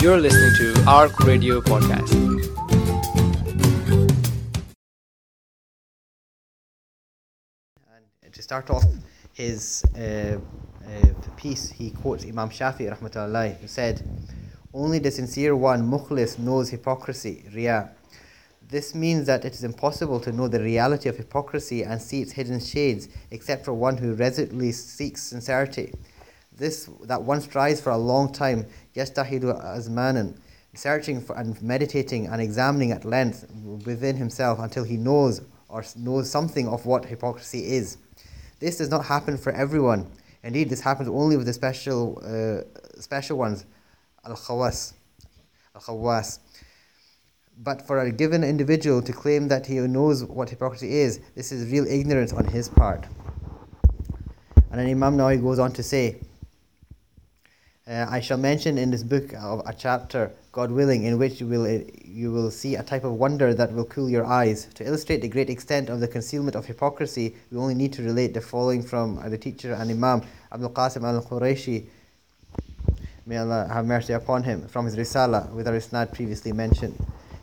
You're listening to ARC Radio Podcast. And to start off his piece, he quotes Imam Shafi rahmatullahi, who said, "Only the sincere one, Mukhlis, knows hypocrisy, Riya. This means that it is impossible to know the reality of hypocrisy and see its hidden shades, except for one who resolutely seeks sincerity. This that one strives for a long time, yasta hid azmanan, searching for and meditating and examining at length within himself until he knows or knows something of what hypocrisy is. This does not happen for everyone. Indeed, this happens only with the special ones, al khawas, But for a given individual to claim that he knows what hypocrisy is, this is real ignorance on his part." And then Imam Nawawi goes on to say, "I shall mention in this book of a chapter, God willing, in which you will see a type of wonder that will cool your eyes. To illustrate the great extent of the concealment of hypocrisy, we only need to relate the following from the teacher and Imam Abul Qasim al-Qurayshi, may Allah have mercy upon him, from his Risala, with our Isnad previously mentioned.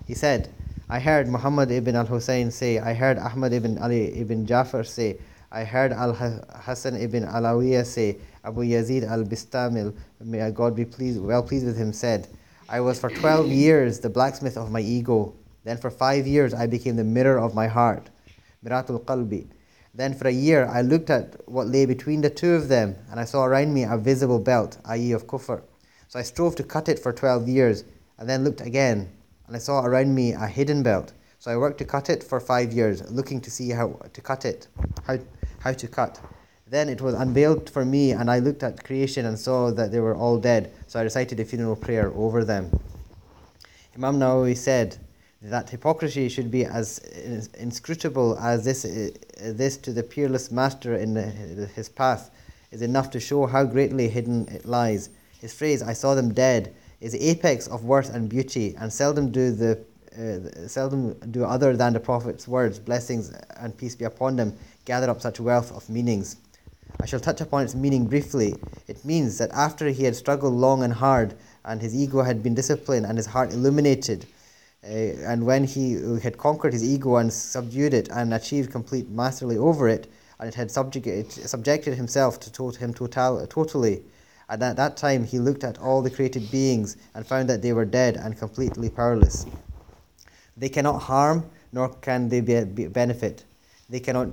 He said, I heard Muhammad ibn al-Husayn say, I heard Ahmad ibn Ali ibn Jafar say, I heard Al-Hassan ibn Alawiya say, Abu Yazid al-Bistami, may God be well pleased with him, said, I was for 12 years the blacksmith of my ego. Then for 5 years I became the mirror of my heart, miratul qalbi. Then for a year I looked at what lay between the two of them, and I saw around me a visible belt, i.e. of kufr. So I strove to cut it for 12 years, and then looked again, and I saw around me a hidden belt. So I worked to cut it for 5 years, looking to see how to cut it, how to cut. Then it was unveiled for me, and I looked at creation and saw that they were all dead. So I recited a funeral prayer over them." Imam Nawawi said that hypocrisy should be as inscrutable as this to the peerless master in his path is enough to show how greatly hidden it lies. His phrase, I saw them dead, is the apex of worth and beauty, and seldom do other than the Prophet's words, blessings and peace be upon them, gather up such wealth of meanings. I shall touch upon its meaning briefly. It means that after he had struggled long and hard, and his ego had been disciplined and his heart illuminated, and when he had conquered his ego and subdued it and achieved complete mastery over it, and it had subjected himself to him totally, and at that time he looked at all the created beings and found that they were dead and completely powerless. They cannot harm, nor can they benefit. They cannot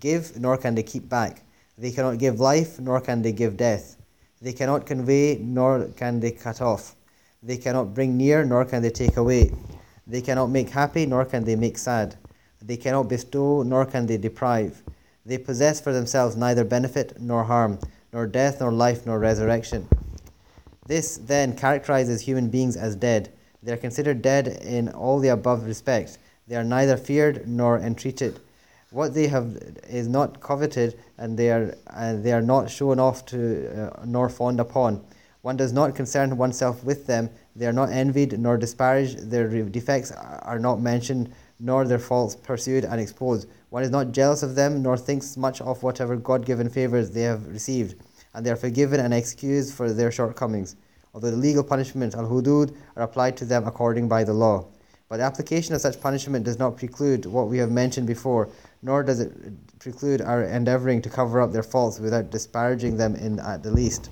give, nor can they keep back. They cannot give life, nor can they give death. They cannot convey, nor can they cut off. They cannot bring near, nor can they take away. They cannot make happy, nor can they make sad. They cannot bestow, nor can they deprive. They possess for themselves neither benefit nor harm, nor death, nor life, nor resurrection. This then characterizes human beings as dead. They are considered dead in all the above respects. They are neither feared nor entreated. What they have is not coveted, and they are not shown off to, nor fawned upon. One does not concern oneself with them. They are not envied nor disparaged. Their defects are not mentioned, nor their faults pursued and exposed. One is not jealous of them, nor thinks much of whatever God-given favors they have received, and they are forgiven and excused for their shortcomings, although the legal punishments, al-hudud, are applied to them according by the law. But the application of such punishment does not preclude what we have mentioned before, nor does it preclude our endeavouring to cover up their faults without disparaging them in at the least.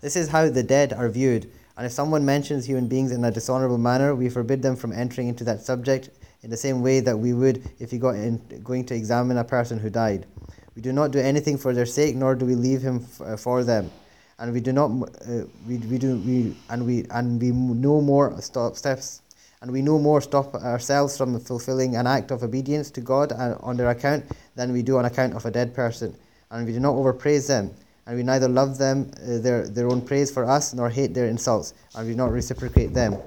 This is how the dead are viewed, and if someone mentions human beings in a dishonourable manner, we forbid them from entering into that subject in the same way that we would if we got in going to examine a person who died. We do not do anything for their sake, nor do we leave him for them. And we do not, stop ourselves from fulfilling an act of obedience to God on their account than we do on account of a dead person. And we do not overpraise them, and we neither love them their own praise for us, nor hate their insults, and we do not reciprocate them.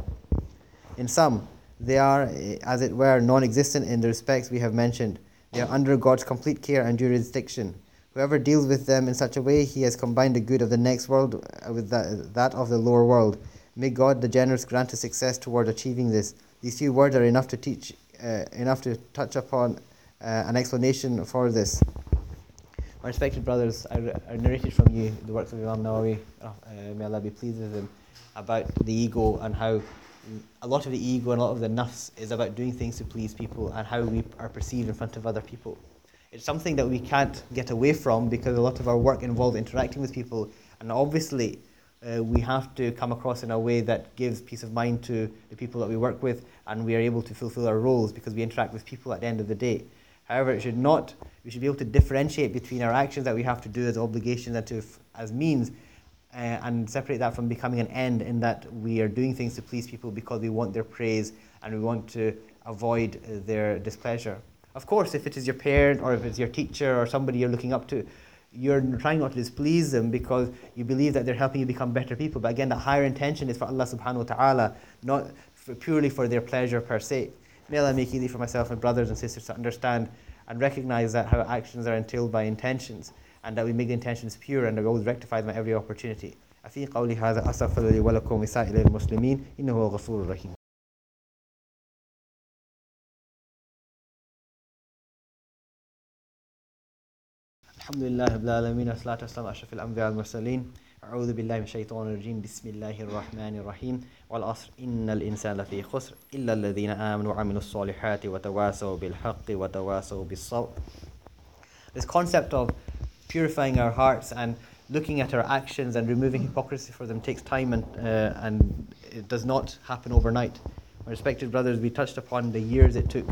In sum, they are, as it were, non-existent in the respects we have mentioned. They are under God's complete care and jurisdiction. Whoever deals with them in such a way, he has combined the good of the next world with that of the lower world. May God the generous grant us success toward achieving this. These few words are enough to touch upon an explanation for this. My respected brothers, I narrated from you the works of Imam Nawawi. May Allah be pleased with him. about the ego and how a lot of the ego and a lot of the nafs is about doing things to please people and how we are perceived in front of other people. It's something that we can't get away from because a lot of our work involves interacting with people, and obviously we have to come across in a way that gives peace of mind to the people that we work with, and we are able to fulfill our roles because we interact with people at the end of the day. However, we should be able to differentiate between our actions that we have to do as obligations and as means, and separate that from becoming an end, in that we are doing things to please people because we want their praise and we want to avoid their displeasure. Of course, if it is your parent or if it's your teacher or somebody you're looking up to, you're trying not to displease them because you believe that they're helping you become better people. But again, the higher intention is for Allah subhanahu wa ta'ala, not purely for their pleasure per se. May Allah make it easy for myself and brothers and sisters to understand and recognize that how actions are entailed by intentions, and that we make the intentions pure and always rectify them at every opportunity. أفي قولي هذا أستغفر لي ولكم وسائر المسلمين إنه هو الغفور الرحيم. Alhamdulillah Rabbil Alameen, as-salatu was-salamu ala ashrafil anbiya wal mursalin. A'udhu billahi minash shaitanir rajeem. Bismillahir rahmanir rahim. Wal asr innal insana lafi khusr illa alladhina amanu wa amilus solihati wa tawasaw bil haqqi wa tawasaw bis sabr. This concept of purifying our hearts and looking at our actions and removing hypocrisy for them takes time, and it does not happen overnight. My respected brothers, we touched upon the years it took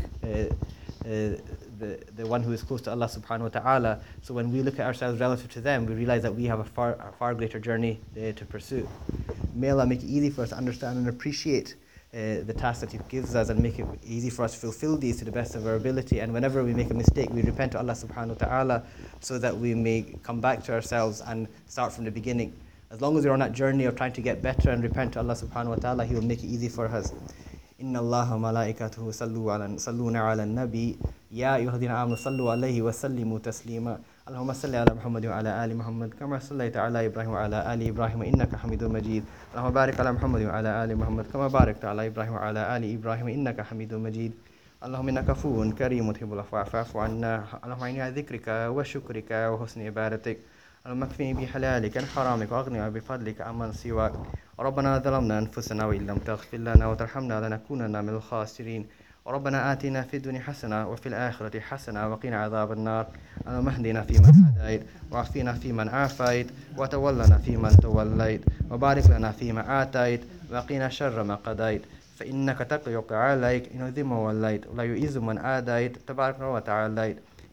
the one who is close to Allah subhanahu wa ta'ala. So when we look at ourselves relative to them, we realize that we have a far greater journey to pursue. May Allah make it easy for us to understand and appreciate the task that He gives us, and make it easy for us to fulfill these to the best of our ability. And whenever we make a mistake, we repent to Allah subhanahu wa ta'ala so that we may come back to ourselves and start from the beginning. As long as we're on that journey of trying to get better and repent to Allah subhanahu wa ta'ala, He will make it easy for us. إن الله ملائكته يصلون على النبي يا أيها الذين آمنوا صلوا عليه وسلموا تسليما اللهم صل على محمد وعلى آل محمد كما صليت على إبراهيم وعلى آل إبراهيم إنك حميد مجيد اللهم بارك على محمد وعلى آل محمد كما باركت على إبراهيم وعلى آل إبراهيم إنك حميد مجيد اللهم إنك عفو كريم تحب العفو فاعف عنا اللهم أعني على ذكرك وشكرك وحسن عبادتك اللهم اكفني بحلالك عن حرامك واغنني بفضلك عمن سواك ربنا ظلمنا أنفسنا وإن لم تغفر لنا وترحمنا لنكونن من الخاسرين ربنا آتنا في الدنيا حسنة وفي الآخرة حسنة وقنا عذاب النار اللهم اهدنا فيمن هديت وعافنا فيمن عافيت وتولنا فيمن توليت وبارك لنا فيما آتيت وقنا شر ما قضيت فإنك تقضي وعليك إنه ذم وليت ولا يعز من عاديت تبارك وتعاليت